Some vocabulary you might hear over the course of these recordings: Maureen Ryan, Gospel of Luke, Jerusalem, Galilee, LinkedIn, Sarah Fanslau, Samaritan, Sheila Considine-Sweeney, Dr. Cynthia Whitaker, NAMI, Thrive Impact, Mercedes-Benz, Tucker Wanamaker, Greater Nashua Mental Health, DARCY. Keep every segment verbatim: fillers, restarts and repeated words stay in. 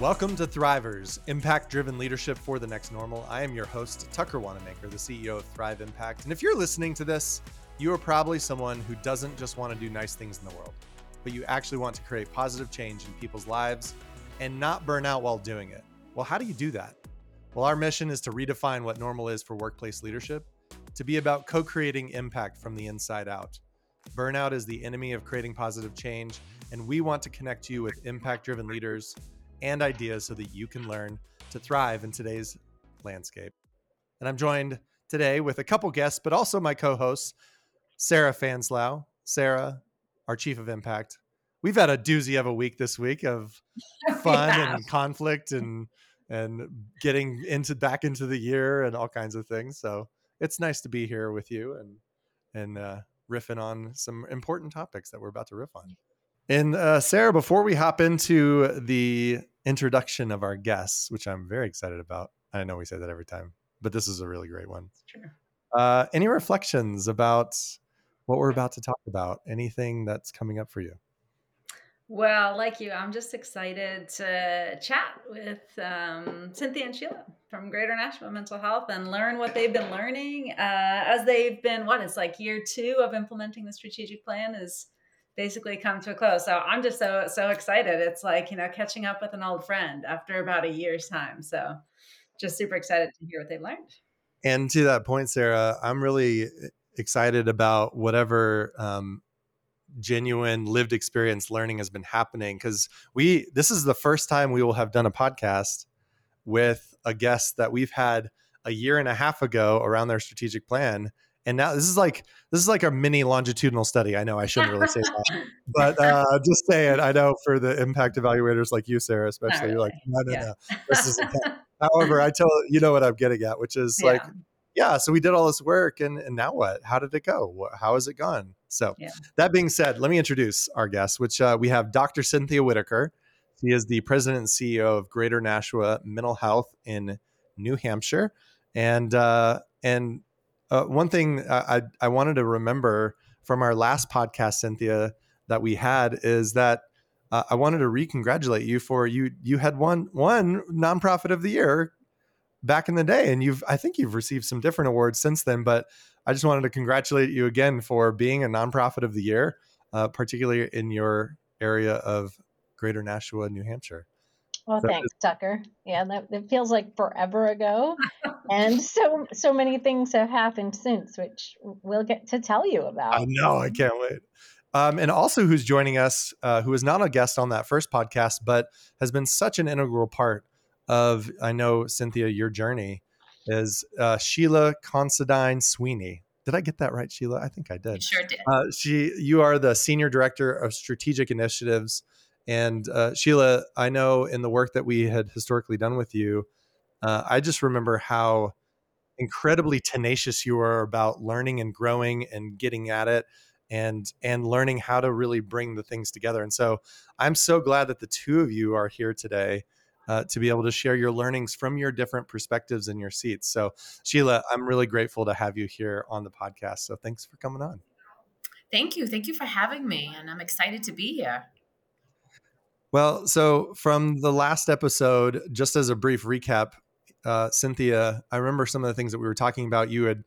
Welcome to Thrivers, impact-driven leadership for the next normal. I am your host, Tucker Wanamaker, the C E O of Thrive Impact. And if you're listening to this, you are probably someone who doesn't just want to do nice things in the world, but you actually want to create positive change in people's lives and not burn out while doing it. Well, how do you do that? Well, our mission is to redefine what normal is for workplace leadership, to be about co-creating impact from the inside out. Burnout is the enemy of creating positive change, and we want to connect you with impact-driven leaders and ideas so that you can learn to thrive in today's landscape. And I'm joined today with a couple guests, but also my co-host, Sarah Fanslau. Sarah, our Chief of Impact. We've had a doozy of a week this week of fun yeah. and conflict and and getting into back into the year and all kinds of things. So it's nice to be here with you and, and uh, riffing on some important topics that we're about to riff on. And uh, Sarah, before we hop into the introduction of our guests, which I'm very excited about, I know we say that every time, but this is a really great one. It's true. Uh, any reflections about what we're about to talk about? Anything that's coming up for you? Well, like you, I'm just excited to chat with um, Cynthia and Sheila from Greater Nashua Mental Health and learn what they've been learning uh, as they've been, what, it's like year two of implementing the strategic plan is basically come to a close. So I'm just so, so excited. It's like, you know, catching up with an old friend after about a year's time. So just super excited to hear what they learned. And to that point, Sarah, I'm really excited about whatever um, genuine lived experience learning has been happening. Because we, this is the first time we will have done a podcast with a guest that we've had a year and a half ago around their strategic plan. And now this is like, this is like a mini longitudinal study. I know I shouldn't really say that, but uh, just say it. I know for the impact evaluators like you, Sarah, especially, you're like, no, no, yeah. no. This is okay. However, I tell you know what I'm getting at, which is yeah. like, yeah, so we did all this work and, and now what? How did it go? How has it gone? So yeah. that being said, let me introduce our guest, which uh, we have Doctor Cynthia Whitaker. She is the president and C E O of Greater Nashua Mental Health in New Hampshire. And, uh, and, Uh, one thing I I wanted to remember from our last podcast, Cynthia, that we had is that uh, I wanted to re-congratulate you for you you had won one nonprofit of the year back in the day, and you've I think you've received some different awards since then. But I just wanted to congratulate you again for being a nonprofit of the year, uh, particularly in your area of Greater Nashua, New Hampshire. Well, so thanks, Tucker. Yeah, that it feels like forever ago. And so so many things have happened since, which we'll get to tell you about. I know, I can't wait. Um, and also who's joining us, uh, who is not a guest on that first podcast, but has been such an integral part of, I know, Cynthia, your journey, is uh, Sheila Considine-Sweeney. Did I get that right, Sheila? I think I did. You sure did. Uh, she, you are the Senior Director of Strategic Initiatives. And uh, Sheila, I know in the work that we had historically done with you, uh, I just remember how incredibly tenacious you were about learning and growing and getting at it and and learning how to really bring the things together. And so I'm so glad that the two of you are here today uh, to be able to share your learnings from your different perspectives in your seats. So Sheila, I'm really grateful to have you here on the podcast. So thanks for coming on. Thank you. Thank you for having me. And I'm excited to be here. Well, so from the last episode, just as a brief recap, uh, Cynthia, I remember some of the things that we were talking about. You had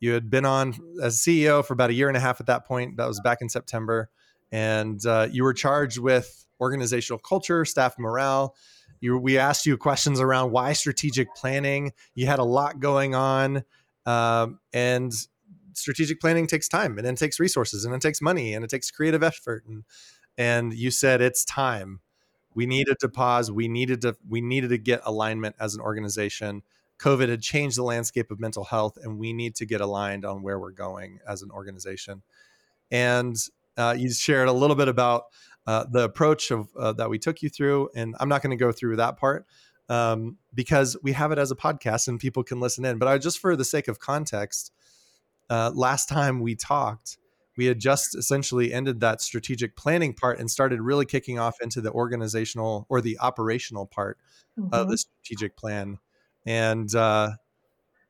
you had been on as C E O for about a year and a half at that point. That was back in September. And uh, you were charged with organizational culture, staff morale. You, we asked you questions around why strategic planning. You had a lot going on. Um, and strategic planning takes time, and it takes resources, and it takes money, and it takes creative effort. And And you said, it's time. We needed to pause. We needed to, we needed to get alignment as an organization. COVID had changed the landscape of mental health, and we need to get aligned on where we're going as an organization. And uh, you shared a little bit about uh, the approach of uh, that we took you through. And I'm not going to go through that part um, because we have it as a podcast and people can listen in. But I just for the sake of context, uh, last time we talked, we had just essentially ended that strategic planning part and started really kicking off into the organizational or the operational part mm-hmm. of the strategic plan. And uh,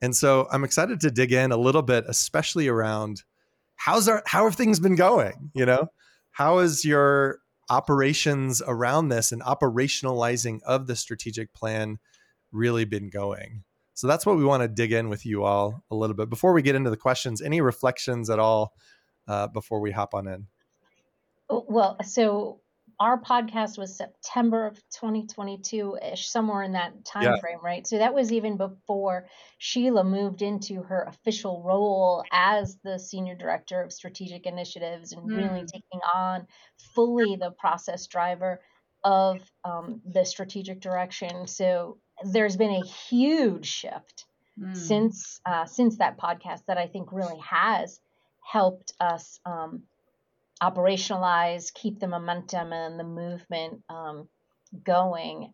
and so I'm excited to dig in a little bit, especially around how's our, how have things been going? You know, how is your operations around this and operationalizing of the strategic plan really been going? So that's what we want to dig in with you all a little bit. Before we get into the questions, any reflections at all uh, before we hop on in? Well, so our podcast was September of twenty twenty-two-ish, somewhere in that time yeah. frame, right? So that was even before Sheila moved into her official role as the Senior Director of Strategic Initiatives and mm. really taking on fully the process driver of um, the strategic direction. So there's been a huge shift mm. since uh, since that podcast that I think really has helped us um, operationalize, keep the momentum and the movement um, going.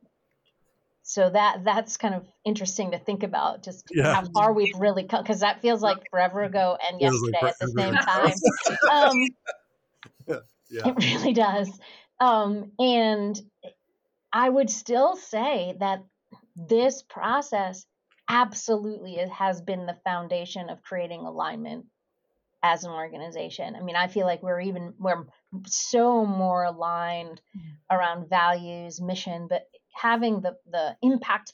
So that that's kind of interesting to think about, just yeah. how far we've really come, because that feels like forever ago and yesterday like at the same time. um, yeah. It really does. Um, and I would still say that this process absolutely has been the foundation of creating alignment as an organization. I mean, I feel like we're even, we're so more aligned around values, mission, but having the, the impact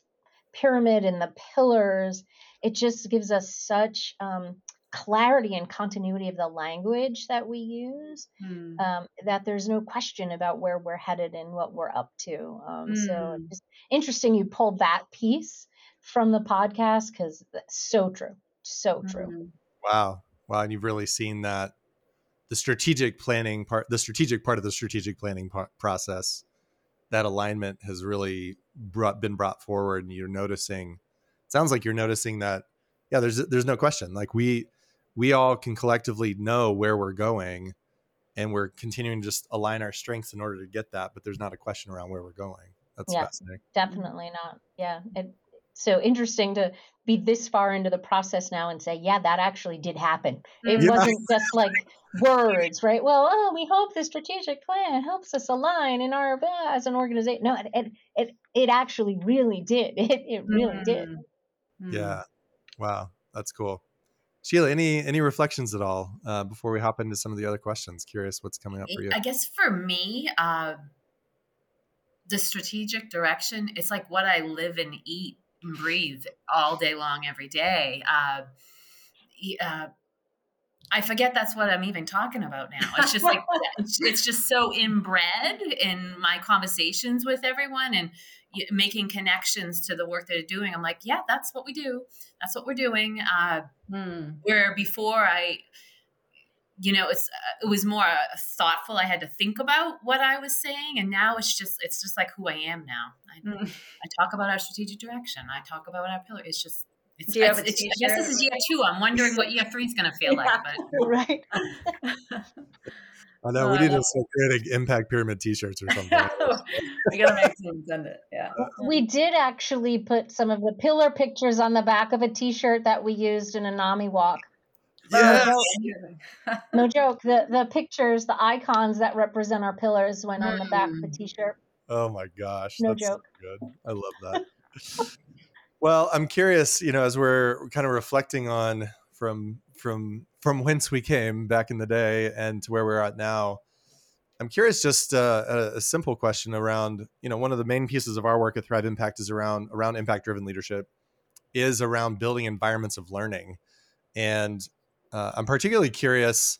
pyramid and the pillars, it just gives us such um, clarity and continuity of the language that we use, mm. um, that there's no question about where we're headed and what we're up to. Um, mm. So it's interesting you pulled that piece from the podcast, because that's so true. So true. Mm-hmm. Wow. Wow. And you've really seen that the strategic planning part, the strategic part of the strategic planning par- process, that alignment has really brought, been brought forward, and you're noticing, it sounds like you're noticing that, yeah, there's, there's no question. Like we, we all can collectively know where we're going, and we're continuing to just align our strengths in order to get that. But there's not a question around where we're going. That's yeah, fascinating. Definitely not. Yeah. It, so interesting to be this far into the process now and say, yeah, that actually did happen. It yeah. wasn't just like words, right? Well, oh, we hope the strategic plan helps us align in our, uh, as an organization. No, it, it, it, it actually really did. It, it really mm. did. Mm. Yeah. Wow. That's cool. Sheila, any any reflections at all uh, before we hop into some of the other questions? Curious what's coming up for you. I guess for me, uh, the strategic direction, it's like what I live and eat and breathe all day long, every day. Uh, uh, I forget that's what I'm even talking about now. It's just like, it's just so inbred in my conversations with everyone and making connections to the work they're doing. I'm like, yeah, that's what we do. That's what we're doing. Uh, mm. Where before I, you know, it's, uh, it was more uh, thoughtful. I had to think about what I was saying. And now it's just, it's just like who I am now. I, mm. I talk about our strategic direction. I talk about our pillar. It's just, it's, it's, it's I guess this is year two. I'm wondering what year three is going to feel yeah, like. But. Right. I know uh, we need to create an impact pyramid t-shirts or something. We gotta make some send it. Yeah. We did actually put some of the pillar pictures on the back of a t-shirt that we used in a NAMI walk. Yes. No joke. No joke. The the pictures, the icons that represent our pillars went on the back of the t-shirt. Oh my gosh. No that's joke. So good. I love that. Well, I'm curious, you know, as we're kind of reflecting on from from from whence we came back in the day and to where we're at now, I'm curious, just uh, a, a simple question around, you know, one of the main pieces of our work at Thrive Impact is around, around impact-driven leadership, is around building environments of learning. And uh, I'm particularly curious,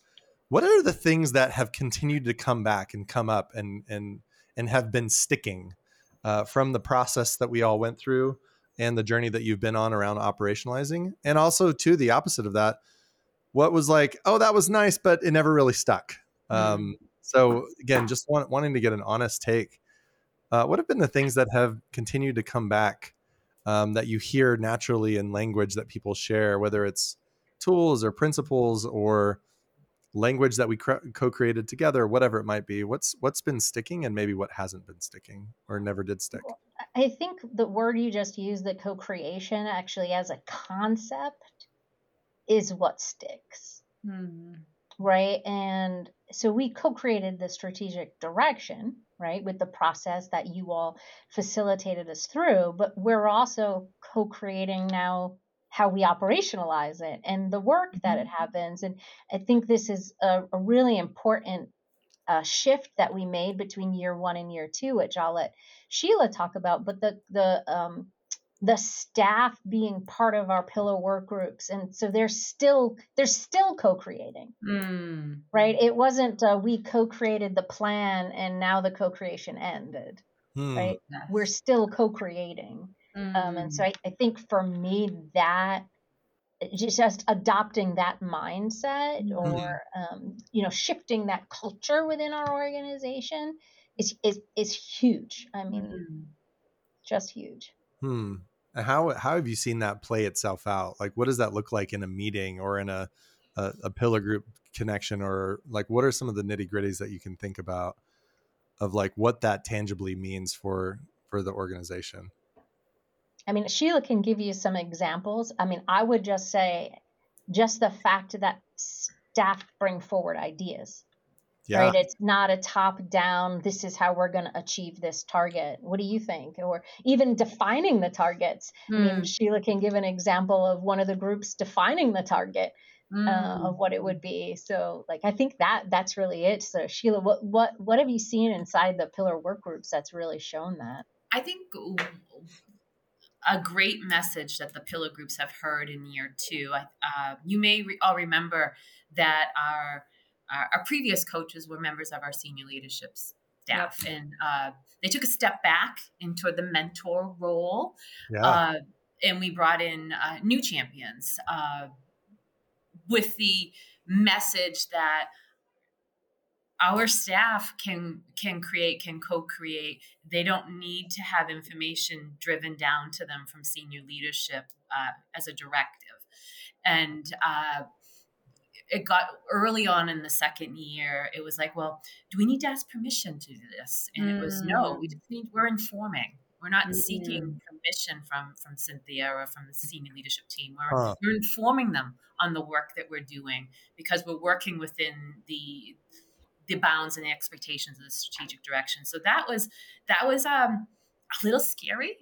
what are the things that have continued to come back and come up and and and have been sticking uh, from the process that we all went through and the journey that you've been on around operationalizing? And also, too, the opposite of that, what was like, oh, that was nice, but it never really stuck. Um, so again, just want, wanting to get an honest take. Uh, what have been the things that have continued to come back um, that you hear naturally in language that people share, whether it's tools or principles or language that we cre- co-created together, whatever it might be? What's what's been sticking and maybe what hasn't been sticking or never did stick? I think the word you just used, the co-creation, actually as a concept, is what sticks, mm-hmm. right? And so we co-created the strategic direction, right, with the process that you all facilitated us through, but we're also co-creating now how we operationalize it and the work that it happens. And I think this is a, a really important uh, shift that we made between year one and year two at Joliet, Sheila talked about, but the the um, the staff being part of our pillow work groups. And so they're still, they're still co-creating, mm. right? It wasn't uh, we co-created the plan and now the co-creation ended, mm. right? Yes. We're still co-creating. Mm. Um, and so I, I think for me that just adopting that mindset mm. or, um, you know, shifting that culture within our organization is, is, is huge. I mean, mm. just huge. Hmm. How how have you seen that play itself out? Like, what does that look like in a meeting or in a, a, a pillar group connection? Or like, what are some of the nitty gritties that you can think about of like what that tangibly means for, for the organization? I mean, Sheila can give you some examples. I mean, I would just say just the fact that staff bring forward ideas. Yeah. Right. It's not a top down, this is how we're going to achieve this target. What do you think? Or even defining the targets. Mm. I mean, Sheila can give an example of one of the groups defining the target mm. uh, of what it would be. So like, I think that that's really it. So Sheila, what, what, what have you seen inside the pillar work groups that's really shown that? I think a great message that the pillar groups have heard in year two, uh, you may re- all remember that our Our previous coaches were members of our senior leadership staff, yep. and uh, they took a step back into the mentor role, yeah. uh, and we brought in uh, new champions uh, with the message that our staff can can create, can co-create. They don't need to have information driven down to them from senior leadership uh, as a directive, and. Uh, It got early on in the second year. It was like, well, do we need to ask permission to do this? And mm. it was no. We just need. We're informing. We're not mm. seeking permission from from Cynthia or from the senior leadership team. We're huh. we're informing them on the work that we're doing because we're working within the the bounds and the expectations of the strategic direction. So that was that was um, a little scary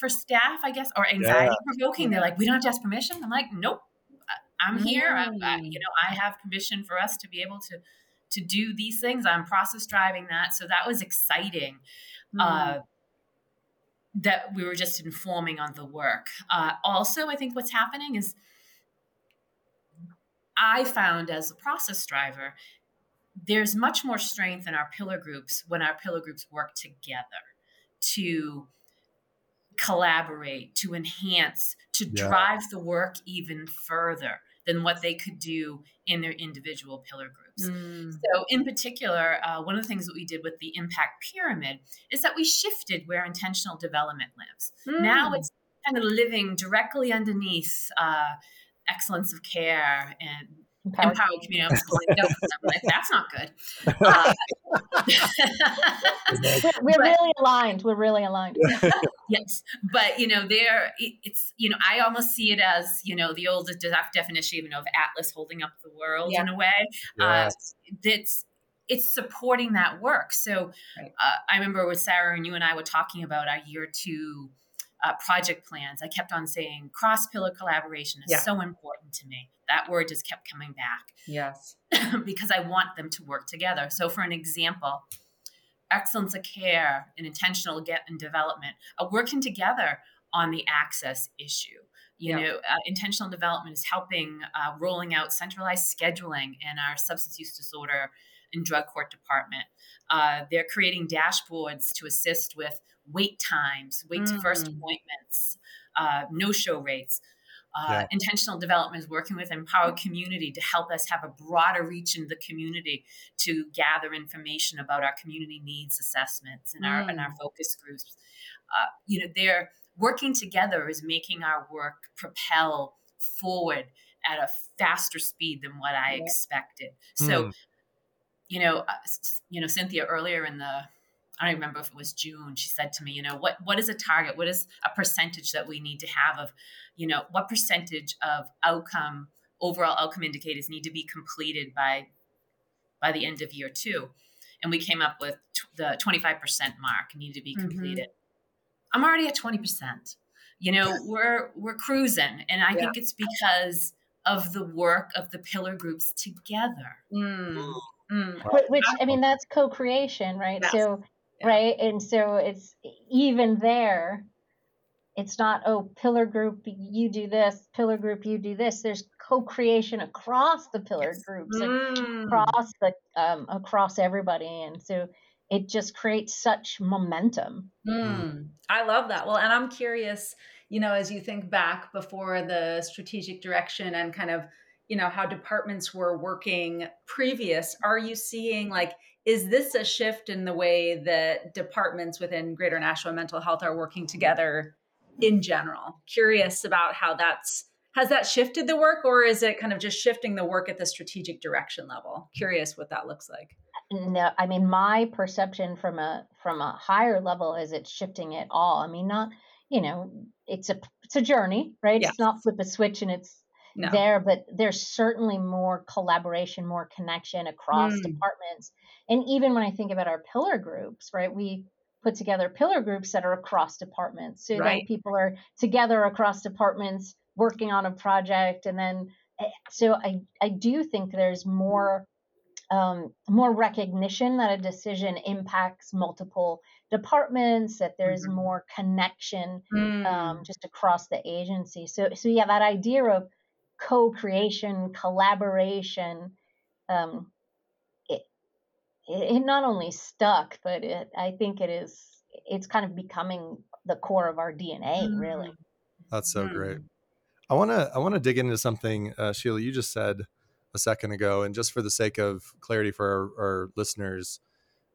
for staff, I guess, or anxiety yeah. provoking. They're like, we don't have to ask permission. I'm like, nope. I'm here. I'm, I, you know, I have permission for us to be able to, to do these things. I'm process driving that. So that was exciting mm. uh, that we were just informing on the work. Uh, also, I think what's happening is I found as a process driver, there's much more strength in our pillar groups when our pillar groups work together to collaborate, to enhance, to yeah. drive the work even further than what they could do in their individual pillar groups. Mm. So in particular, uh, one of the things that we did with the impact pyramid is that we shifted where intentional development lives. Mm. Now it's kind of living directly underneath uh, excellence of care and empowered, empowered community. That's not good. Uh, we're we're but, really aligned. We're really aligned. Yes. But, you know, there it, it's, you know, I almost see it as, you know, the old definition, you know, of Atlas holding up the world yeah. in a way. Yes. Uh, it's, it's supporting that work. So right. uh, I remember with Sarah and you and I were talking about our year two Uh, project plans. I kept on saying cross-pillar collaboration is yeah. so important to me. That word just kept coming back. Yes. Because I want them to work together. So for an example, excellence of care and intentional get and development are working together on the access issue. You yeah. know, uh, intentional development is helping uh, rolling out centralized scheduling in our substance use disorder and drug court department. Uh, they're creating dashboards to assist with wait times, wait to first appointments, uh, no-show rates. Uh, yeah. Intentional development is working with Empowered Community to help us have a broader reach in the community to gather information about our community needs assessments and mm. our and our focus groups. Uh, you know, they're working together is making our work propel forward at a faster speed than what I yeah. expected. So, mm. you know, uh, you know, Cynthia earlier in the I don't remember if it was June. She said to me, you know, what, what is a target? What is a percentage that we need to have of, you know, what percentage of outcome, overall outcome indicators need to be completed by, by the end of year two? And we came up with t- the twenty-five percent mark need to be completed. Mm-hmm. I'm already at twenty percent, you know, yes. we're, we're cruising. And I yeah. think it's because of the work of the pillar groups together. Mm. Mm. Which, I mean, that's co-creation, right? Yes. So, yeah. Right. And so it's even there, it's not, oh, pillar group, you do this, pillar group, you do this. There's co-creation across the pillar yes. groups, mm. across the, um, across everybody. And so it just creates such momentum. Mm. I love that. Well, and I'm curious, you know, as you think back before the strategic direction and kind of, you know, how departments were working previous, are you seeing, like, is this a shift in the way that departments within Greater Nashua Mental Health are working together in general? Curious about how that's, has that shifted the work, or is it kind of just shifting the work at the strategic direction level? Curious what that looks like. No, I mean, my perception from a, from a higher level is it's shifting it all. I mean, not, you know, it's a, it's a journey, right? Yes. It's not flip a switch and it's, No. there, but there's certainly more collaboration, more connection across mm. departments. And even when I think about our pillar groups, right, we put together pillar groups that are across departments so right. that people are together across departments working on a project. And then, so I, I do think there's more, um, more recognition that a decision impacts multiple departments, that there's mm-hmm. more connection mm. um, just across the agency. So, so yeah, that idea of co-creation, collaboration, um, it, it not only stuck, but it, I think it is, it's kind of becoming the core of our D N A, really. That's so great. I want to, I want to dig into something, uh, Sheila, you just said a second ago, and just for the sake of clarity for our, our listeners,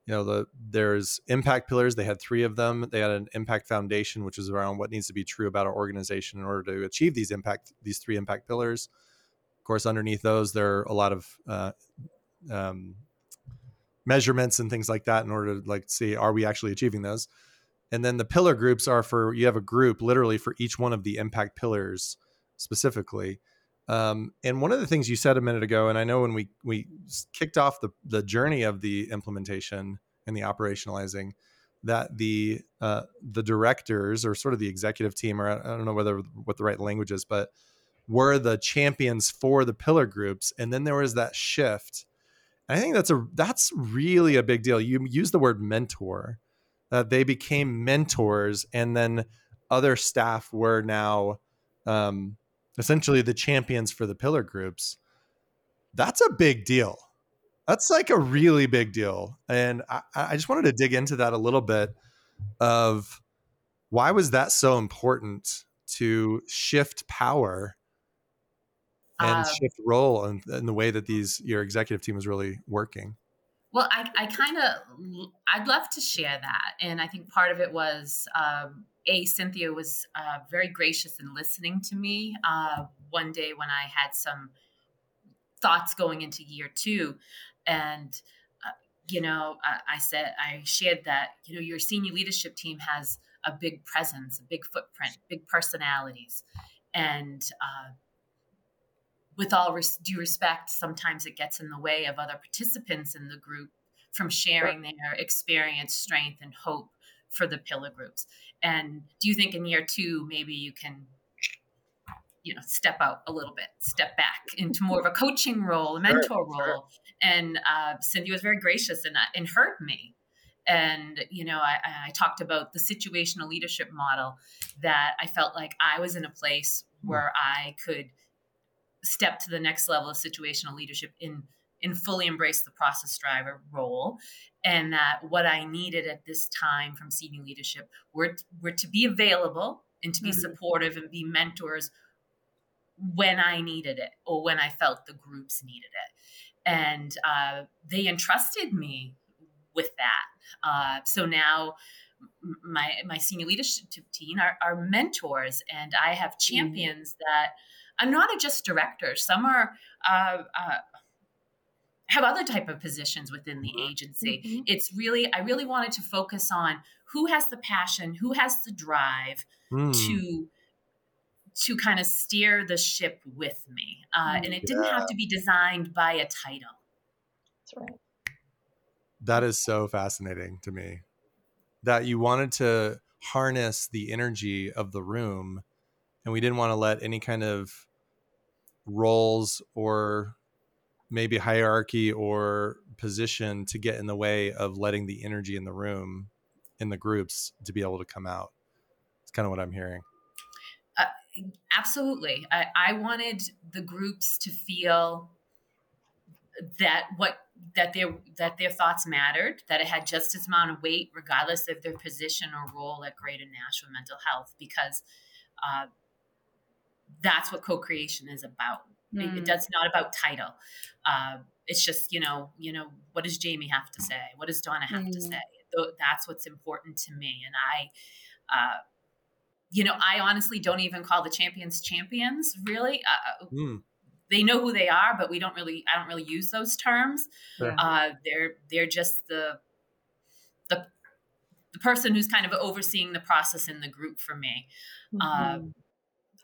you know, the, there's impact pillars. They had three of them. They had an impact foundation, which is around what needs to be true about our organization in order to achieve these impact, these three impact pillars. Of course, underneath those, there are a lot of uh, um, measurements and things like that in order to, like, see, are we actually achieving those? And then the pillar groups are for, you have a group literally for each one of the impact pillars specifically. Um, and one of the things you said a minute ago, and I know when we, we kicked off the, the journey of the implementation and the operationalizing, that the, uh, the directors or sort of the executive team, or I, I don't know whether what the right language is, but were the champions for the pillar groups. And then there was that shift. And I think that's a, that's really a big deal. You used the word mentor, that they became mentors, and then other staff were now, um, essentially the champions for the pillar groups. That's a big deal. That's like a really big deal. And I, I just wanted to dig into that a little bit of why was that so important to shift power and um, shift role in, in the way that these, your executive team is really working. Well, I, I kind of, I'd love to share that. And I think part of it was, um, A, Cynthia was uh, very gracious in listening to me uh, one day when I had some thoughts going into year two. And, uh, you know, I, I said, I shared that, you know, your senior leadership team has a big presence, a big footprint, big personalities. And uh, with all res- due respect, sometimes it gets in the way of other participants in the group from sharing their experience, strength, and hope for the pillar groups. And do you think in year two, maybe you can, you know, step out a little bit, step back into more of a coaching role, a mentor sure, role. Sure. And uh, Cindy was very gracious and, and heard me. And, you know, I, I talked about the situational leadership model, that I felt like I was in a place where I could step to the next level of situational leadership in and fully embrace the process driver role, and that what I needed at this time from senior leadership were, were to be available and to be mm-hmm. supportive and be mentors when I needed it or when I felt the groups needed it. And uh, they entrusted me with that. Uh, so now my my senior leadership team are, are mentors, and I have champions mm-hmm. that I'm not just directors. Some are... Uh, uh, have other type of positions within the agency. Mm-hmm. It's really, I really wanted to focus on who has the passion, who has the drive mm. to, to kind of steer the ship with me. Uh, and it yeah. didn't have to be designed by a title. That's right. That is so fascinating to me, that you wanted to harness the energy of the room, and we didn't want to let any kind of roles or maybe hierarchy or position to get in the way of letting the energy in the room, in the groups, to be able to come out. It's kind of what I'm hearing. Uh, absolutely. I, I wanted the groups to feel that what that their that their thoughts mattered, that it had just as amount of weight, regardless of their position or role at Greater Nashua Mental Health, because uh, that's what co-creation is about. Mm. It, it's not about title. Uh, it's just, you know, you know, what does Jamie have to say? What does Donna have mm. to say? That's what's important to me. And I, uh, you know, I honestly don't even call the champions champions, really. Uh, mm. They know who they are, but we don't really, I don't really use those terms. Sure. Uh, they're, they're just the, the, the person who's kind of overseeing the process in the group for me. Mm-hmm. Um,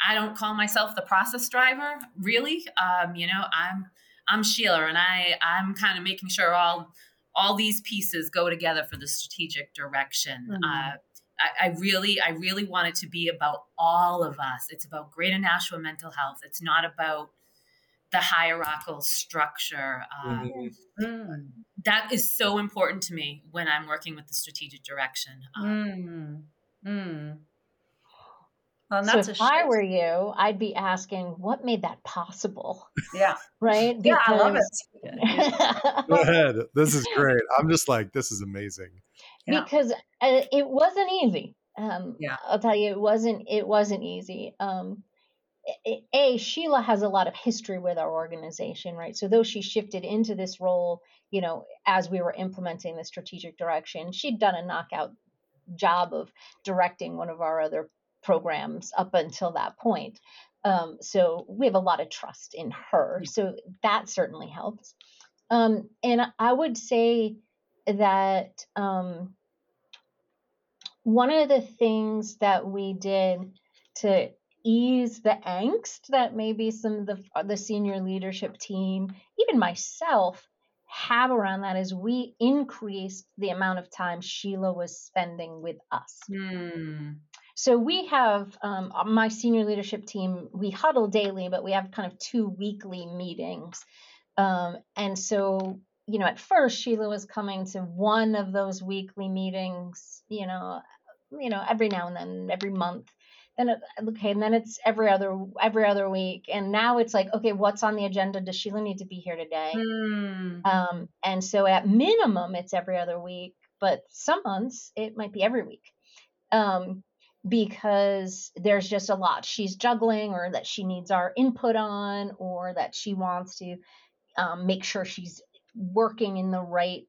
I don't call myself the process driver, really. Um, you know, I'm, I'm Sheila, and I, I'm kind of making sure all, all these pieces go together for the strategic direction. Mm-hmm. Uh, I, I really, I really want it to be about all of us. It's about Greater Nashua Mental Health. It's not about the hierarchical structure. Uh, mm-hmm. That is so important to me when I'm working with the strategic direction. Um, mm-hmm. Mm-hmm. Well, so if I were you, I'd be asking, what made that possible? Yeah. Right? Because... Yeah, I love it. Go ahead. This is great. I'm just like, this is amazing. Yeah. Because uh, it wasn't easy. Um, yeah. I'll tell you, it wasn't, it wasn't easy. Um, it, a, Sheila has a lot of history with our organization, right? So though she shifted into this role, you know, as we were implementing the strategic direction, she'd done a knockout job of directing one of our other programs up until that point. Um, so we have a lot of trust in her. So that certainly helps. Um, and I would say that um, one of the things that we did to ease the angst that maybe some of the, the senior leadership team, even myself, have around that is we increased the amount of time Sheila was spending with us. Mm. So we have um, my senior leadership team, we huddle daily, but we have kind of two weekly meetings. Um, and so, you know, at first Sheila was coming to one of those weekly meetings, you know, you know, every now and then, every month. Then it, okay, and then it's every other every other week. And now it's like, okay, what's on the agenda? Does Sheila need to be here today? Mm. Um, and so at minimum, it's every other week, but some months it might be every week. Um, because there's just a lot she's juggling, or that she needs our input on, or that she wants to um, make sure she's working in the right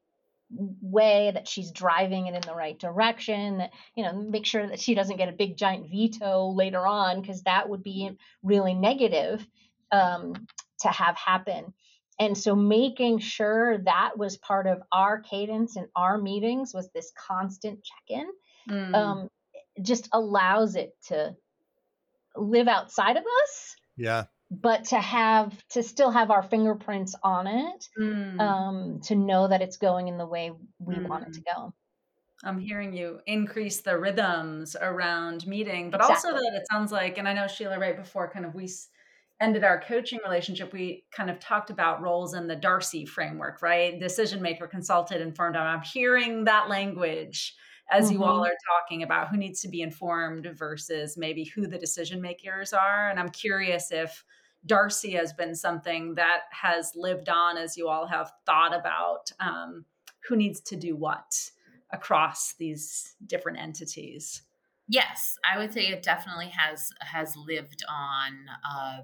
way, that she's driving it in the right direction, that, you know, make sure that she doesn't get a big giant veto later on, because that would be really negative um, to have happen. And so making sure that was part of our cadence and our meetings was this constant check-in. Mm. Um, just allows it to live outside of us, yeah, but to have to still have our fingerprints on it, mm. um, to know that it's going in the way we mm. want it to go. I'm hearing you increase the rhythms around meeting, but exactly. Also that it sounds like, and I know Sheila, right before kind of we ended our coaching relationship, we kind of talked about roles in the DARCY framework, right? Decision maker, consulted, informed. I'm hearing that language as you mm-hmm. all are talking about who needs to be informed versus maybe who the decision makers are. And I'm curious if DARCY has been something that has lived on as you all have thought about um, who needs to do what across these different entities. Yes, I would say it definitely has has lived on. Uh,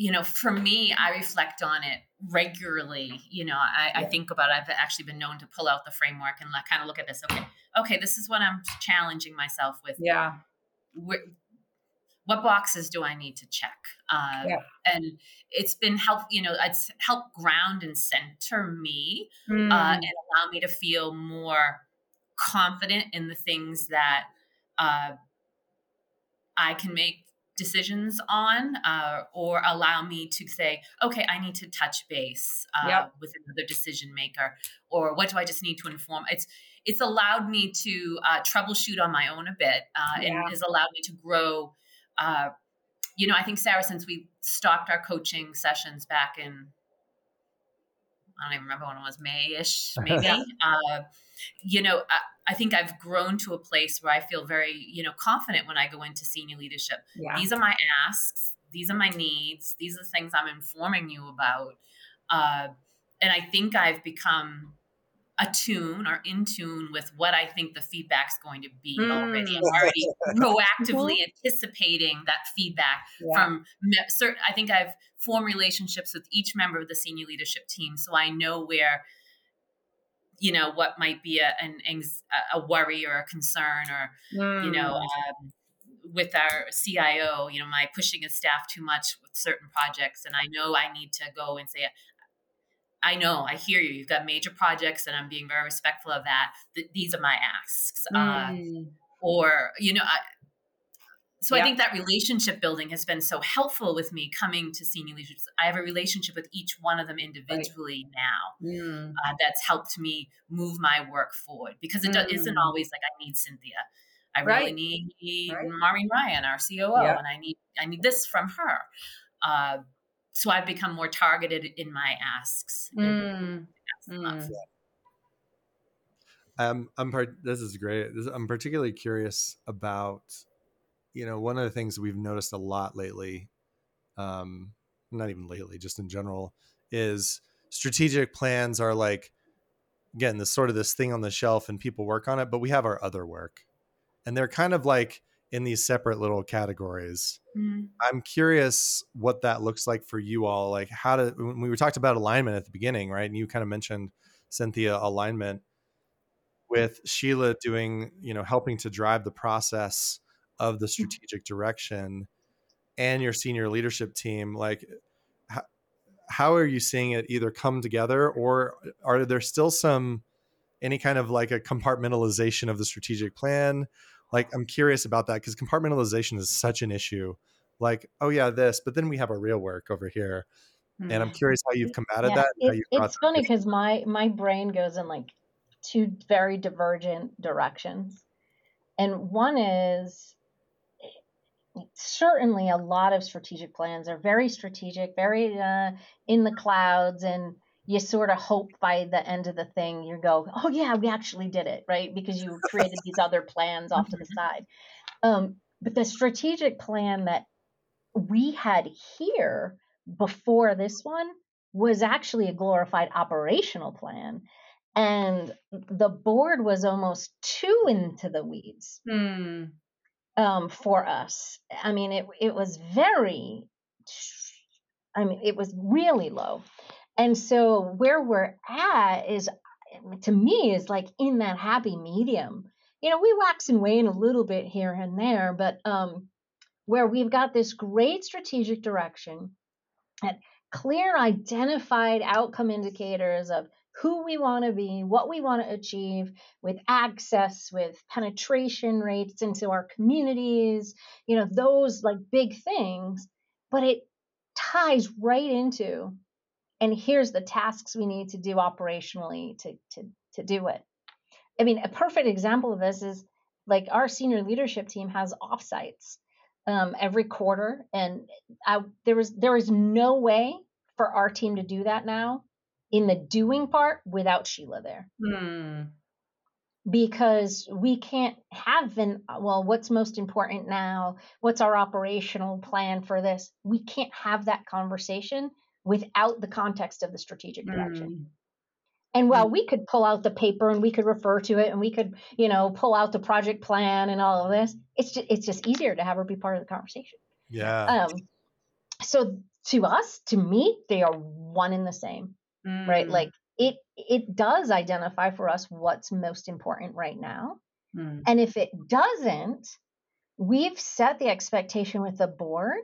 you know, for me, I reflect on it regularly. You know, I, yeah. I think about it. I've actually been known to pull out the framework and like, kind of look at this. Okay, okay, this is what I'm challenging myself with. Yeah. What, what boxes do I need to check? Uh, yeah. And it's been help, you know, it's helped ground and center me mm. uh, and allow me to feel more confident in the things that uh, I can make decisions on, uh, or allow me to say, okay, I need to touch base uh, yep. with another decision maker, or what do I just need to inform? It's it's allowed me to uh, troubleshoot on my own a bit, uh, yeah. and has allowed me to grow. Uh, you know, I think Sarah, since we stopped our coaching sessions back in I don't even remember when it was, May-ish, maybe. yeah. uh, you know, I, I think I've grown to a place where I feel very, you know, confident when I go into senior leadership. Yeah. These are my asks. These are my needs. These are the things I'm informing you about. Uh, and I think I've become attune or in tune with what I think the feedback's going to be mm. already. I'm already proactively mm-hmm. anticipating that feedback yeah. from certain, I think I've formed relationships with each member of the senior leadership team. So I know where, you know, what might be a, an, a worry or a concern or, mm. you know, um, with our C I O, you know, my pushing his staff too much with certain projects. And I know I need to go and say, I know, I hear you. You've got major projects and I'm being very respectful of that. Th- these are my asks. Mm. Uh, or, you know, I, so yeah. I think that relationship building has been so helpful with me coming to senior leaders. I have a relationship with each one of them individually right. now mm. uh, that's helped me move my work forward, because it mm. do- isn't always like I need Cynthia. I right. really need right. Maureen Ryan, our C O O, yeah. and I need I need this from her. Uh, so I've become more targeted in my asks. Mm. And asks mm. Um, I'm part, this is great. This, I'm particularly curious about, you know, one of the things we've noticed a lot lately, um, not even lately, just in general, is strategic plans are like, again, this sort of this thing on the shelf and people work on it, but we have our other work. And they're kind of like in these separate little categories. Mm-hmm. I'm curious what that looks like for you all. Like how to, when we talked about alignment at the beginning, right? And you kind of mentioned, Cynthia, alignment with Sheila doing, you know, helping to drive the process of the strategic mm-hmm. direction, and your senior leadership team. Like how, how are you seeing it either come together, or are there still some, any kind of like a compartmentalization of the strategic plan? Like, I'm curious about that, because compartmentalization is such an issue. Like, oh yeah, this, but then we have our real work over here. Mm-hmm. And I'm curious how you've combated yeah, that. It, how you it's funny because my, my brain goes in like two very divergent directions. And one is certainly a lot of strategic plans are very strategic, very uh, in the clouds, and you sort of hope by the end of the thing, you go, oh yeah, we actually did it, right? Because you created these other plans off to the side. Um, but the strategic plan that we had here before this one was actually a glorified operational plan. And the board was almost too into the weeds hmm. um, for us. I mean, it it was very, I mean, it was really low. And so where we're at is, to me, is like in that happy medium. You know, we wax and wane a little bit here and there, but um, where we've got this great strategic direction, and clear identified outcome indicators of who we want to be, what we want to achieve, with access, with penetration rates into our communities, you know, those like big things, but it ties right into, and here's the tasks we need to do operationally to, to, to do it. I mean, a perfect example of this is like our senior leadership team has offsites um, every quarter. And I, there was, there is no way for our team to do that now in the doing part without Sheila there. Hmm. Because we can't have an, well, what's most important now? What's our operational plan for this? We can't have that conversation without the context of the strategic direction. Mm. And while we could pull out the paper and we could refer to it and we could, you know, pull out the project plan and all of this, it's just, it's just easier to have her be part of the conversation. Yeah. Um, so to us, to me, they are one in the same, mm. right? Like it, it does identify for us what's most important right now. Mm. And if it doesn't, we've set the expectation with the board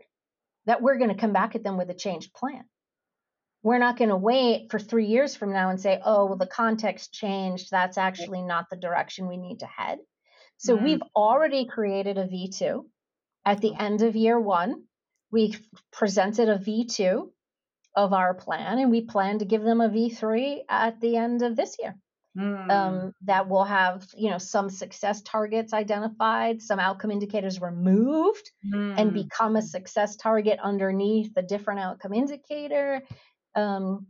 that we're going to come back at them with a changed plan. We're not going to wait for three years from now and say, oh, well, the context changed. That's actually not the direction we need to head. So mm-hmm. we've already created a V two. At the end of year one, we presented a V two of our plan, and we plan to give them a V three at the end of this year. Mm-hmm. Um, that will have, you know, some success targets identified, some outcome indicators removed mm-hmm. and become a success target underneath the different outcome indicator. Um,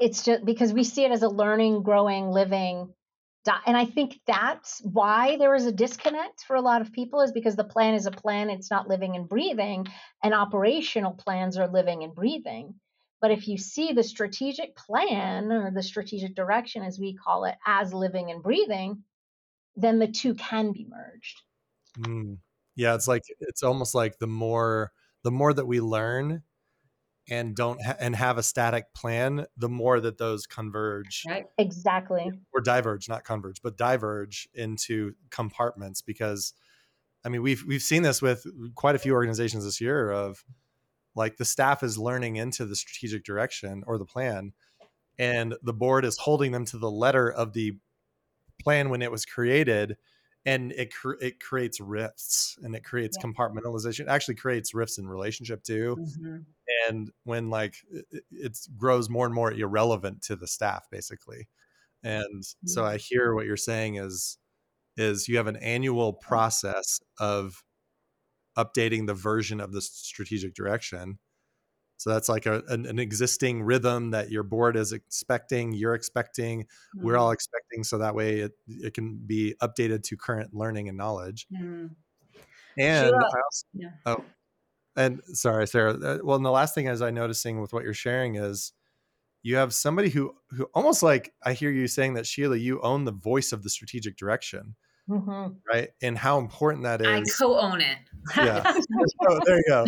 it's just because we see it as a learning, growing, living. And I think that's why there is a disconnect for a lot of people, is because the plan is a plan. It's not living and breathing, and operational plans are living and breathing. But if you see the strategic plan, or the strategic direction, as we call it, as living and breathing, then the two can be merged. Mm. Yeah, it's like it's almost like the more the more that we learn and don't ha- and have a static plan, the more that those converge. Right. Exactly. Or diverge, not converge, but diverge into compartments. Because I mean, we've we've seen this with quite a few organizations this year of like the staff is learning into the strategic direction or the plan, and the board is holding them to the letter of the plan when it was created, and it cr- it creates rifts, and it creates yeah. compartmentalization. It actually creates rifts in relationship too. Mm-hmm. And when like it, it grows more and more irrelevant to the staff, basically. And mm-hmm. so I hear what you're saying is is you have an annual process of updating the version of the strategic direction. So that's like a, an, an existing rhythm that your board is expecting, you're expecting, mm-hmm. we're all expecting. So that way it, it can be updated to current learning and knowledge. Mm-hmm. And sure. I also, yeah. oh, and sorry, Sarah. Well, and the last thing is I'm noticing with what you're sharing is you have somebody who, who almost like, I hear you saying that, Sheila, you own the voice of the strategic direction. Mm-hmm. Right. And how important that is. I co-own it. Yeah. Oh, there you go.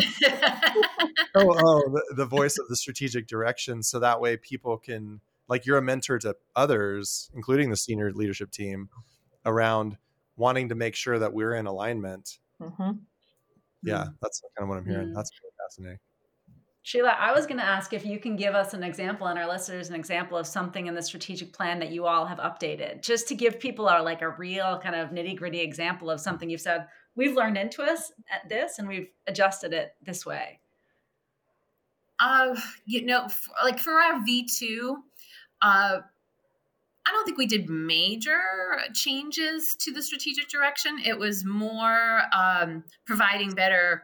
Co-own the, the voice of the strategic direction. So that way people can, like, you're a mentor to others, including the senior leadership team, around wanting to make sure that we're in alignment. Mm-hmm. Yeah. That's kind of what I'm hearing. Mm-hmm. That's really fascinating. Sheila, I was going to ask if you can give us an example, and our listeners an example of something in the strategic plan that you all have updated, just to give people our like a real kind of nitty gritty example of something you've said, we've learned into us at this and we've adjusted it this way. Uh, you know, for, like for our V two, uh, I don't think we did major changes to the strategic direction. It was more um, providing better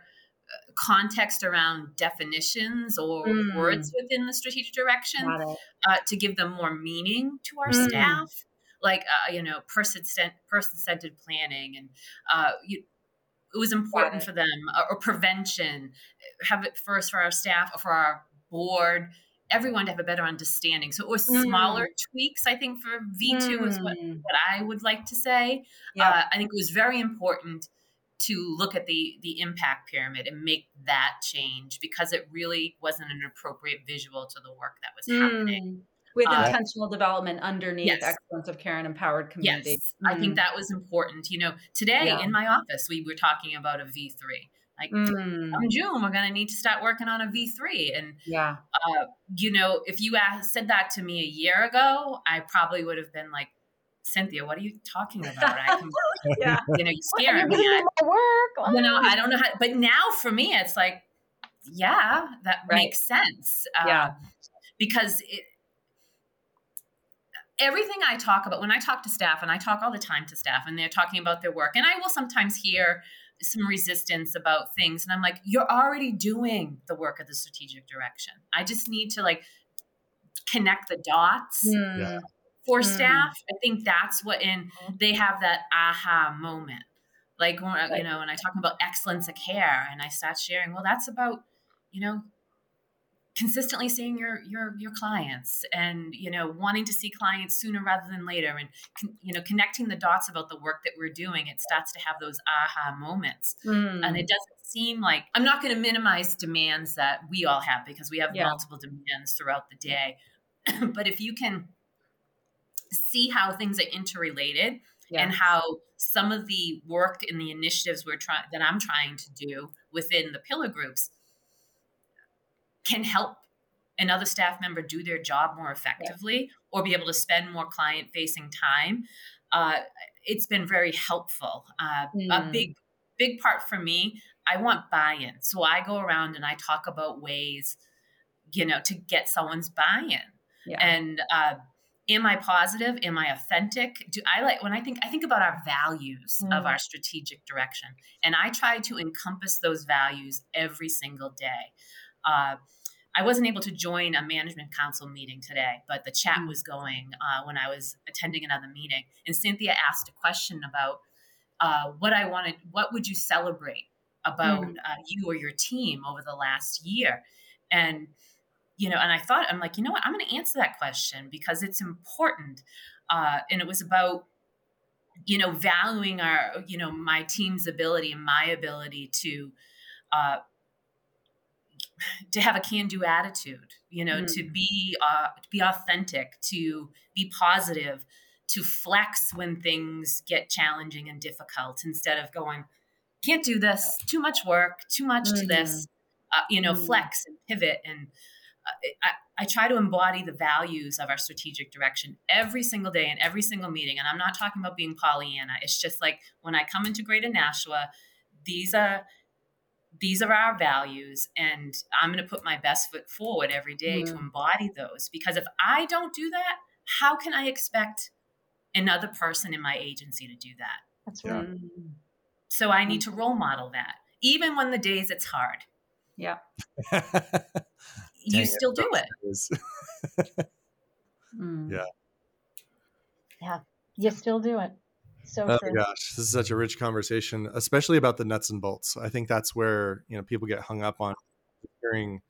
context around definitions or mm. words within the strategic direction uh, to give them more meaning to our mm. staff, like, uh, you know, person-centered person-centered planning. And uh, you, it was important for them, uh, or prevention, have it first for our staff or for our board, everyone to have a better understanding. So it was smaller mm. tweaks, I think, for V two mm. is what, what I would like to say. Yeah. Uh, I think it was very important to look at the the impact pyramid and make that change, because it really wasn't an appropriate visual to the work that was mm. happening. With uh, intentional development underneath yes. excellence of care and empowered community. Yes, mm. I think that was important. You know, today yeah. in my office, we were talking about a V three. Like mm. come June, we're going to need to start working on a V three. And, yeah. uh, you know, if you asked, said that to me a year ago, I probably would have been like, Cynthia, what are you talking about? I can, yeah. You know, you're scaring me. I, work? You know, I don't know how, but now for me, it's like, yeah, that right. makes sense. Yeah. Uh, because it, everything I talk about, when I talk to staff, and I talk all the time to staff, and they're talking about their work, and I will sometimes hear some resistance about things. And I'm like, you're already doing the work of the strategic direction. I just need to like connect the dots. Mm. Yeah. For staff, mm. I think that's what in they have that aha moment. Like, when, right. you know, when I talk about excellence of care and I start sharing, well, that's about, you know, consistently seeing your, your, your clients and, you know, wanting to see clients sooner rather than later, and, con- you know, connecting the dots about the work that we're doing, it starts to have those aha moments. Mm. And it doesn't seem like, I'm not going to minimize demands that we all have, because we have yeah. multiple demands throughout the day. But if you can see how things are interrelated yes. and how some of the work and the initiatives we're trying, that I'm trying to do within the pillar groups, can help another staff member do their job more effectively yes. or be able to spend more client facing time. Uh, it's been very helpful. Uh, mm. A big, big part for me, I want buy-in. So I go around and I talk about ways, you know, to get someone's buy-in yeah. and, uh, am I positive? Am I authentic? Do I like when I think, I think about our values mm. of our strategic direction, and I try to encompass those values every single day. Uh, I wasn't able to join a management council meeting today, but the chat was going uh, when I was attending another meeting. And Cynthia asked a question about uh, what I wanted, what would you celebrate about mm. uh, you or your team over the last year? And, you know, and I thought, I'm like, you know what, I'm going to answer that question because it's important. Uh, and it was about, you know, valuing our, you know, my team's ability and my ability to, uh, to have a can-do attitude, you know, mm. to be, uh, to be authentic, to be positive, to flex when things get challenging and difficult instead of going, can't do this, too much work, too much mm. to this, uh, you know, mm. flex and pivot. And uh, I, I try to embody the values of our strategic direction every single day and every single meeting. And I'm not talking about being Pollyanna. It's just like when I come into Greater Nashua, these are, these are our values, and I'm going to put my best foot forward every day mm. to embody those. Because if I don't do that, how can I expect another person in my agency to do that? That's right. Yeah. So I need to role model that, even when the days it's hard. Yeah. you still do it. mm. Yeah. Yeah. You still do it. So oh my gosh, this is such a rich conversation, especially about the nuts and bolts. I think that's where, you know, people get hung up on hearing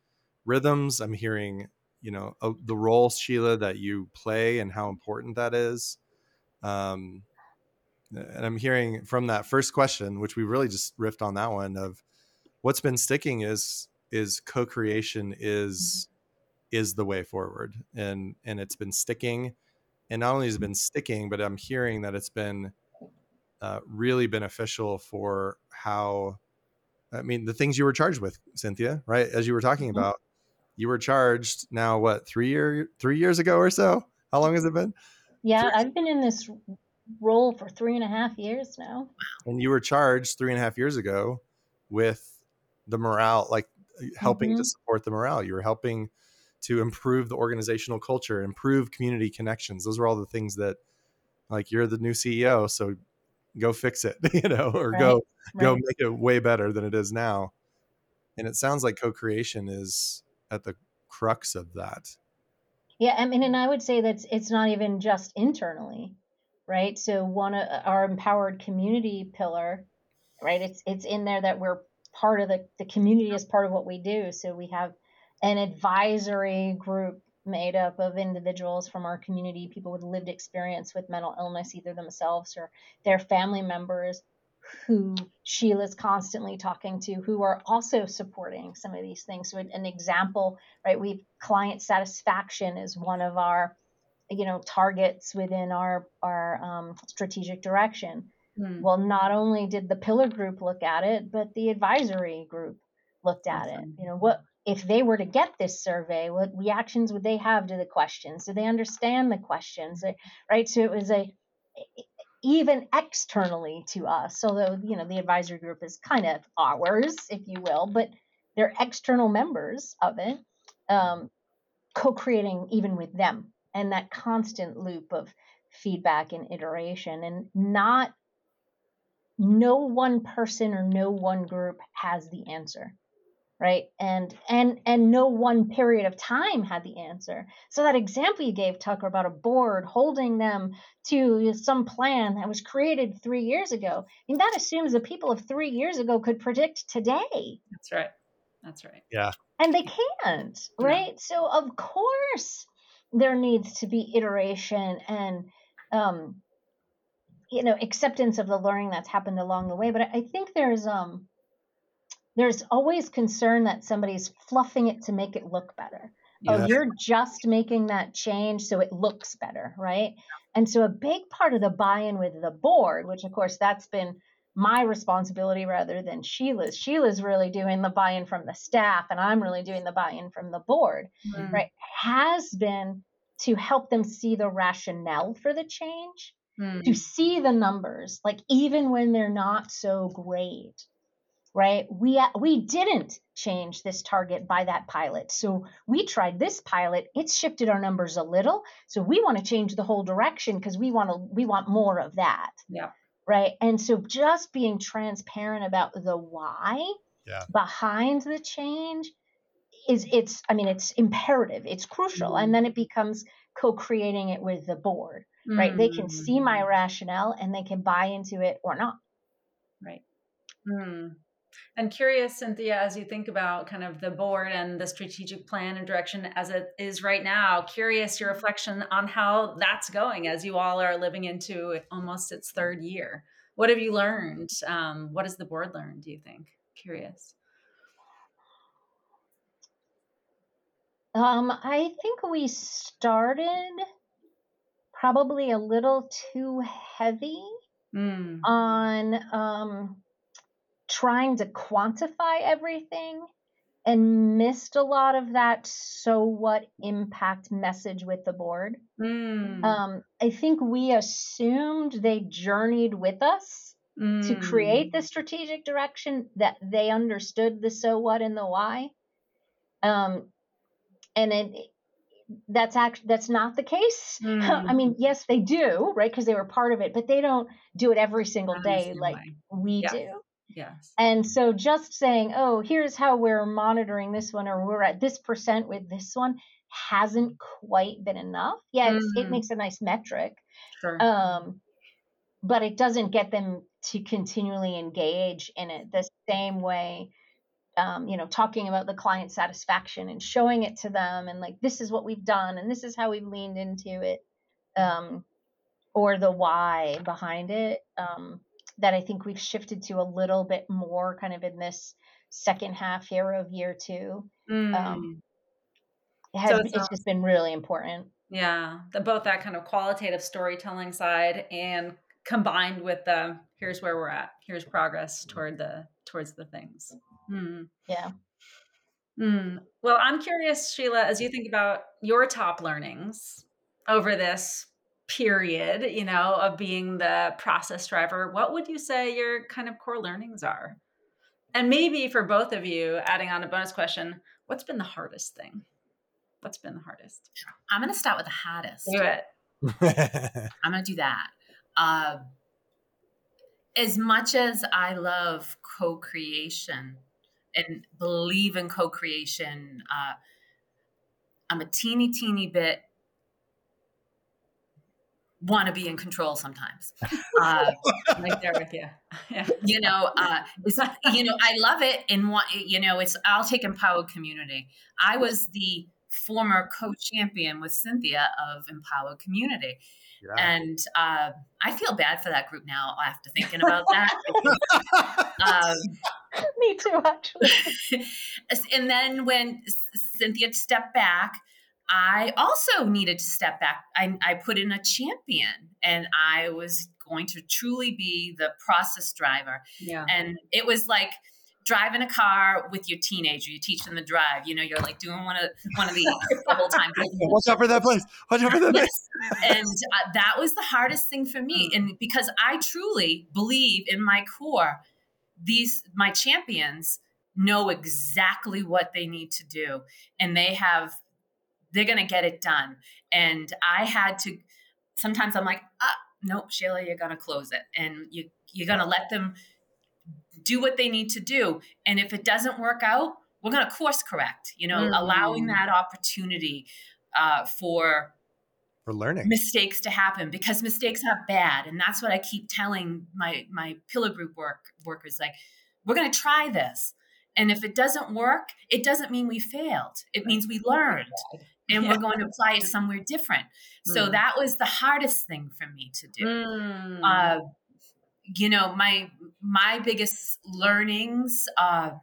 rhythms. I'm hearing, you know, uh, the role, Sheila, that you play and how important that is. Um, and I'm hearing from that first question, which we really just riffed on that one, of what's been sticking is, is co-creation is, mm-hmm. is the way forward. And, and it's been sticking, and not only has it been sticking, but I'm hearing that it's been Uh, really beneficial for how, I mean, the things you were charged with, Cynthia, right? As you were talking about, you were charged now, what, three year, three years ago or so? How long has it been? Yeah, three. I've been in this role for three and a half years now. And you were charged three and a half years ago with the morale, like helping mm-hmm. to support the morale. You were helping to improve the organizational culture, improve community connections. Those were all the things that, like, you're the new C E O, so go fix it, you know, or right, go, right. go make it way better than it is now. And it sounds like co-creation is at the crux of that. Yeah. I mean, and I would say that it's not even just internally, right? So one of our empowered community pillar, right? It's, it's in there that we're part of the, the community is part of what we do. So we have an advisory group made up of individuals from our community, people with lived experience with mental illness, either themselves or their family members, who Sheila's constantly talking to, who are also supporting some of these things. So an example, right, we've client satisfaction is one of our, you know, targets within our, our um, strategic direction. Mm. Well, not only did the pillar group look at it, but the advisory group looked at That's it. Funny. You know, what, if they were to get this survey, what reactions would they have to the questions? Do they understand the questions, right? So it was a, even externally to us, although, you know, the advisory group is kind of ours, if you will, but they're external members of it, um, co-creating even with them, and that constant loop of feedback and iteration, and not, no one person or no one group has the answer. Right. And, and, and no one period of time had the answer. So that example you gave, Tucker, about a board holding them to some plan that was created three years ago. And that assumes the people of three years ago could predict today. That's right. That's right. Yeah. And they can't. Right. Yeah. So of course there needs to be iteration and, um, you know, acceptance of the learning that's happened along the way. But I think there's, um, There's always concern that somebody's fluffing it to make it look better. Yeah. Oh, you're just making that change so it looks better, right? And so a big part of the buy-in with the board, which of course that's been my responsibility rather than Sheila's. Sheila's really doing the buy-in from the staff, and I'm really doing the buy-in from the board, mm. right? Has been to help them see the rationale for the change, mm. to see the numbers, like even when they're not so great. Right. We we didn't change this target by that pilot. So we tried this pilot. It's shifted our numbers a little. So we want to change the whole direction because we want to we want more of that. Yeah. Right. And so just being transparent about the why yeah. behind the change is it's, I mean, it's imperative, it's crucial. And then it becomes co-creating it with the board, right? Mm. They can see my rationale and they can buy into it or not. Right. Mm. And curious, Cynthia, as you think about kind of the board and the strategic plan and direction as it is right now, curious your reflection on how that's going as you all are living into almost its third year. What have you learned? Um, what has the board learned, do you think? Curious. Um, I think we started probably a little too heavy mm. on um, trying to quantify everything and missed a lot of that so what impact message with the board. Mm. Um, I think we assumed they journeyed with us mm. to create the strategic direction, that they understood the so what and the why. Um, And it, that's act, that's not the case. Mm. I mean, yes, they do, right? Because they were part of it, but they don't do it every single every day single like way. we yes. do. Yes. And so just saying, oh, here's how we're monitoring this one, or we're at this percent with this one, hasn't quite been enough. Yeah, mm. it makes a nice metric, sure. um, but it doesn't get them to continually engage in it the same way. Um, you know, talking about the client satisfaction and showing it to them and like, this is what we've done and this is how we've leaned into it, um, or the why behind it, um, that I think we've shifted to a little bit more kind of in this second half here of year two. Mm. Um, it has, so it's, it's just been really important. Yeah. The, both that kind of qualitative storytelling side and combined with the, here's where we're at, here's progress toward the, towards the things. Mm. Yeah. Mm. Well, I'm curious, Sheila, as you think about your top learnings over this period, you know, of being the process driver, what would you say your kind of core learnings are? And maybe for both of you, adding on a bonus question, what's been the hardest thing? What's been the hardest? I'm going to start with the hardest. Do it. I'm going to do that. Uh, as much as I love co-creation, and believe in co-creation. Uh, I'm a teeny, teeny bit want to be in control sometimes. Uh, I'm right there with you. Yeah. You know, uh, it's, you know, I love it, and want, you know, it's. I'll take Empowered Community. I was the former co-champion with Cynthia of Empowered Community. Yeah. And uh, I feel bad for that group now after thinking about that. um, Me too, actually. And then when Cynthia stepped back, I also needed to step back. I, I put in a champion, and I was going to truly be the process driver. Yeah. And it was like driving a car with your teenager. You teach them to drive. You know, you're like doing one of one of the double time. Watch out for that place. Watch out for that place. Yes. And uh, that was the hardest thing for me, and because I truly believe in my core, these my champions know exactly what they need to do, and they have they're going to get it done. And I had to. Sometimes I'm like, ah, no, Sheila, you're going to close it, and you you're going to let them do what they need to do. And if it doesn't work out, we're going to course correct, you know, mm-hmm. allowing that opportunity uh, for, for learning mistakes to happen, because mistakes are bad. And that's what I keep telling my, my pillar group work workers, like, we're going to try this. And if it doesn't work, it doesn't mean we failed. It means we learned and yeah. we're going to apply it somewhere different. Mm. So that was the hardest thing for me to do. Mm. Uh, you know, my, my biggest learnings, uh,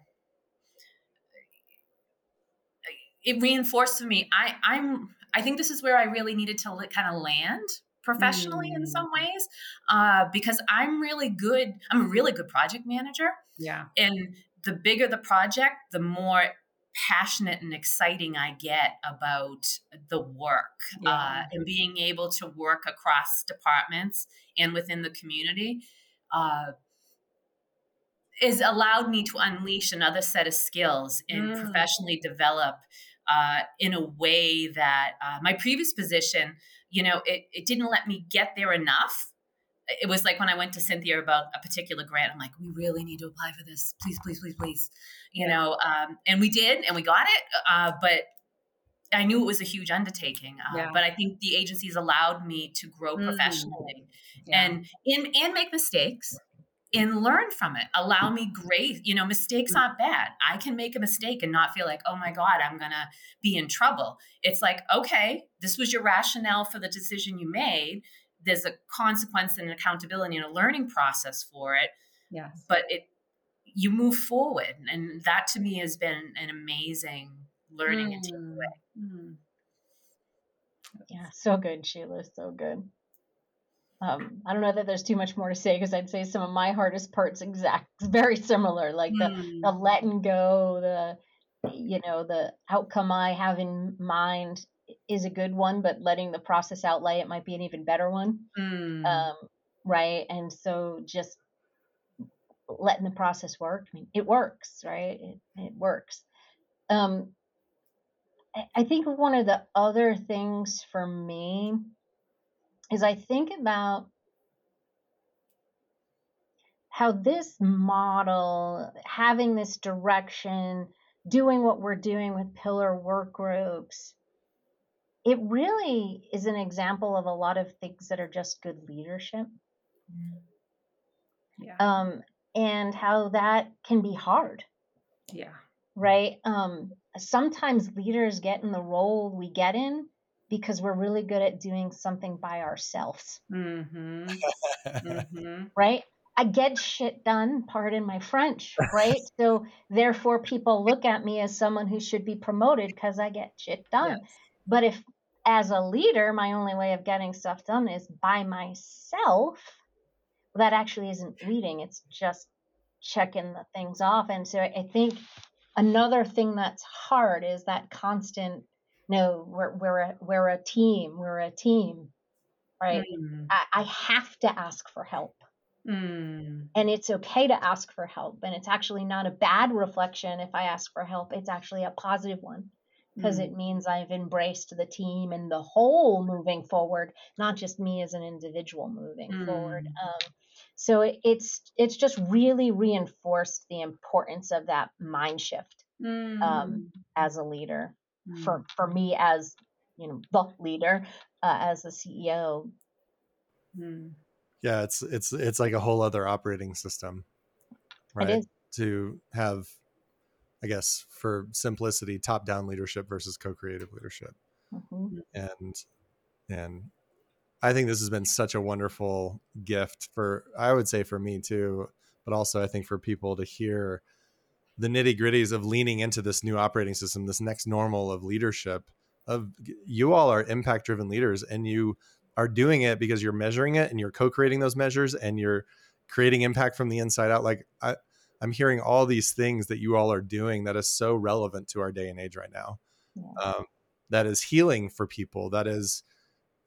it reinforced for me. I, I'm, I think this is where I really needed to li- kind of land professionally mm. in some ways, uh, because I'm really good. I'm a really good project manager. Yeah. And the bigger the project, the more passionate and exciting I get about the work yeah. uh, and being able to work across departments and within the community. Uh, is allowed me to unleash another set of skills and mm. professionally develop uh, in a way that uh, my previous position, you know, it, it didn't let me get there enough it was like when I went to Cynthia about a particular grant, I'm like, we really need to apply for this. Please, please, please, please. You know, um, and we did, and we got it. Uh, but I knew it was a huge undertaking, uh, yeah. but I think the agencies allowed me to grow professionally mm-hmm. yeah. and, and, and make mistakes and learn from it. Allow me grace. You know, mistakes mm-hmm. aren't bad. I can make a mistake and not feel like, oh my God, I'm going to be in trouble. It's like, okay, this was your rationale for the decision you made. There's a consequence and an accountability and a learning process for it. Yes. But it, you move forward. And that to me has been an amazing learning mm. and takeaway. Mm. Yeah. So good, Sheila. So good. Um, I don't know that there's too much more to say, because I'd say some of my hardest parts exact, very similar, like mm. the, the letting go, the, you know, the outcome I have in mind is a good one, but letting the process outlay it might be an even better one. Mm. Um, right. And so just letting the process work. I mean, it works, right? It, it works. Um, I, I think one of the other things for me is I think about how this model, having this direction, doing what we're doing with pillar work groups, it really is an example of a lot of things that are just good leadership. Yeah. Um, and how that can be hard. Yeah. Right. Um, sometimes leaders get in the role we get in because we're really good at doing something by ourselves. Mm-hmm. mm-hmm. Right. I get shit done, pardon my French, right? So therefore people look at me as someone who should be promoted because I get shit done. Yes. But if, as a leader, my only way of getting stuff done is by myself, well, that actually isn't leading. It's just checking the things off. And so I think another thing that's hard is that constant, no, we're we're a, we're a team, we're a team, right? Mm. I, I have to ask for help. Mm. And it's okay to ask for help. And it's actually not a bad reflection if I ask for help. It's actually a positive one, because it means I've embraced the team and the whole moving forward, not just me as an individual moving mm. forward. Um, so it, it's it's just really reinforced the importance of that mind shift mm. um, as a leader. Mm. For for me as, you know, the leader, uh, as the C E O. Mm. Yeah, it's it's it's like a whole other operating system, right? It is. To have, I guess, for simplicity, top-down leadership versus co-creative leadership. Mm-hmm. And, and I think this has been such a wonderful gift for, I would say for me too, but also I think for people to hear the nitty-gritties of leaning into this new operating system, this next normal of leadership. Of you all are impact-driven leaders, and you are doing it because you're measuring it and you're co-creating those measures and you're creating impact from the inside out. Like I, I'm hearing all these things that you all are doing that is so relevant to our day and age right now. Yeah. Um, that is healing for people. That is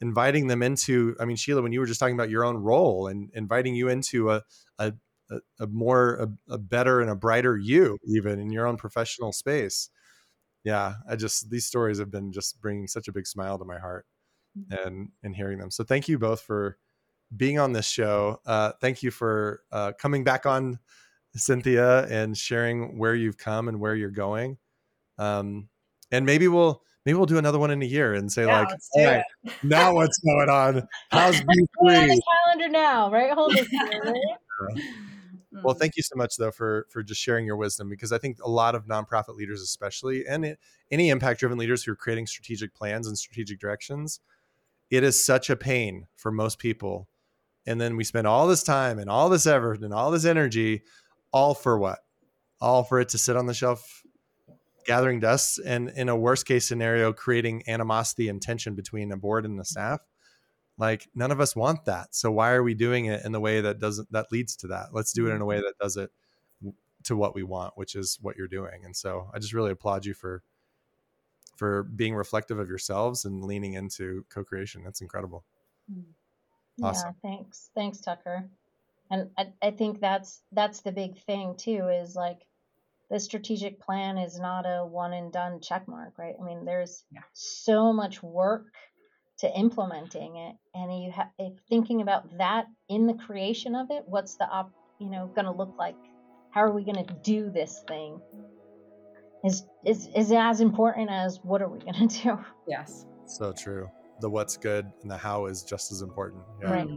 inviting them into, I mean, Sheila, when you were just talking about your own role and inviting you into a, a, a more, a, a better and a brighter you, even in your own professional space. Yeah. I just, these stories have been just bringing such a big smile to my heart mm-hmm. and, and hearing them. So thank you both for being on this show. Uh, thank you for uh, coming back on, Cynthia, and sharing where you've come and where you're going. Um, and maybe we'll, maybe we'll do another one in a year and say yeah, like, all right, now what's going on? How's B three? We're on the calendar now, right? Hold this here, right? Well, thank you so much though, for, for just sharing your wisdom, because I think a lot of nonprofit leaders, especially, and it, any impact driven leaders who are creating strategic plans and strategic directions, it is such a pain for most people. And then we spend all this time and all this effort and all this energy, all for what? All for it to sit on the shelf, gathering dust, and in a worst case scenario, creating animosity and tension between a board and the staff. Like none of us want that. So why are we doing it in the way that doesn't, that leads to that? Let's do it in a way that does it to what we want, which is what you're doing. And so I just really applaud you for, for being reflective of yourselves and leaning into co-creation. That's incredible. Awesome. Yeah, thanks. Thanks, Tucker. And I, I think that's that's the big thing, too, is like the strategic plan is not a one and done check mark, right? I mean, there's yeah. so much work, to implementing it. And you have thinking about that in the creation of it. What's the op, you know, going to look like? How are we going to do this thing? Is is is as important as what are we going to do? Yes. So true. The what's good and the how is just as important. Yeah. Right.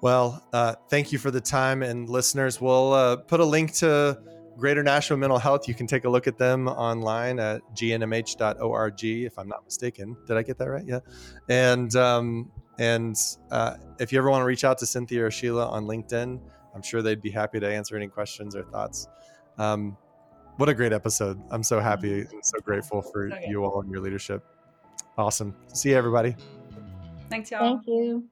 Well, uh, thank you for the time, and listeners, we'll uh, put a link to Greater Nashua Mental Health. You can take a look at them online at g n m h dot org, if I'm not mistaken. Did I get that right? Yeah. And um, and uh, if you ever want to reach out to Cynthia or Sheila on LinkedIn, I'm sure they'd be happy to answer any questions or thoughts. Um, what a great episode. I'm so happy. I'm so grateful for you all and your leadership. Awesome. See you, everybody. Thanks, y'all. Thank you.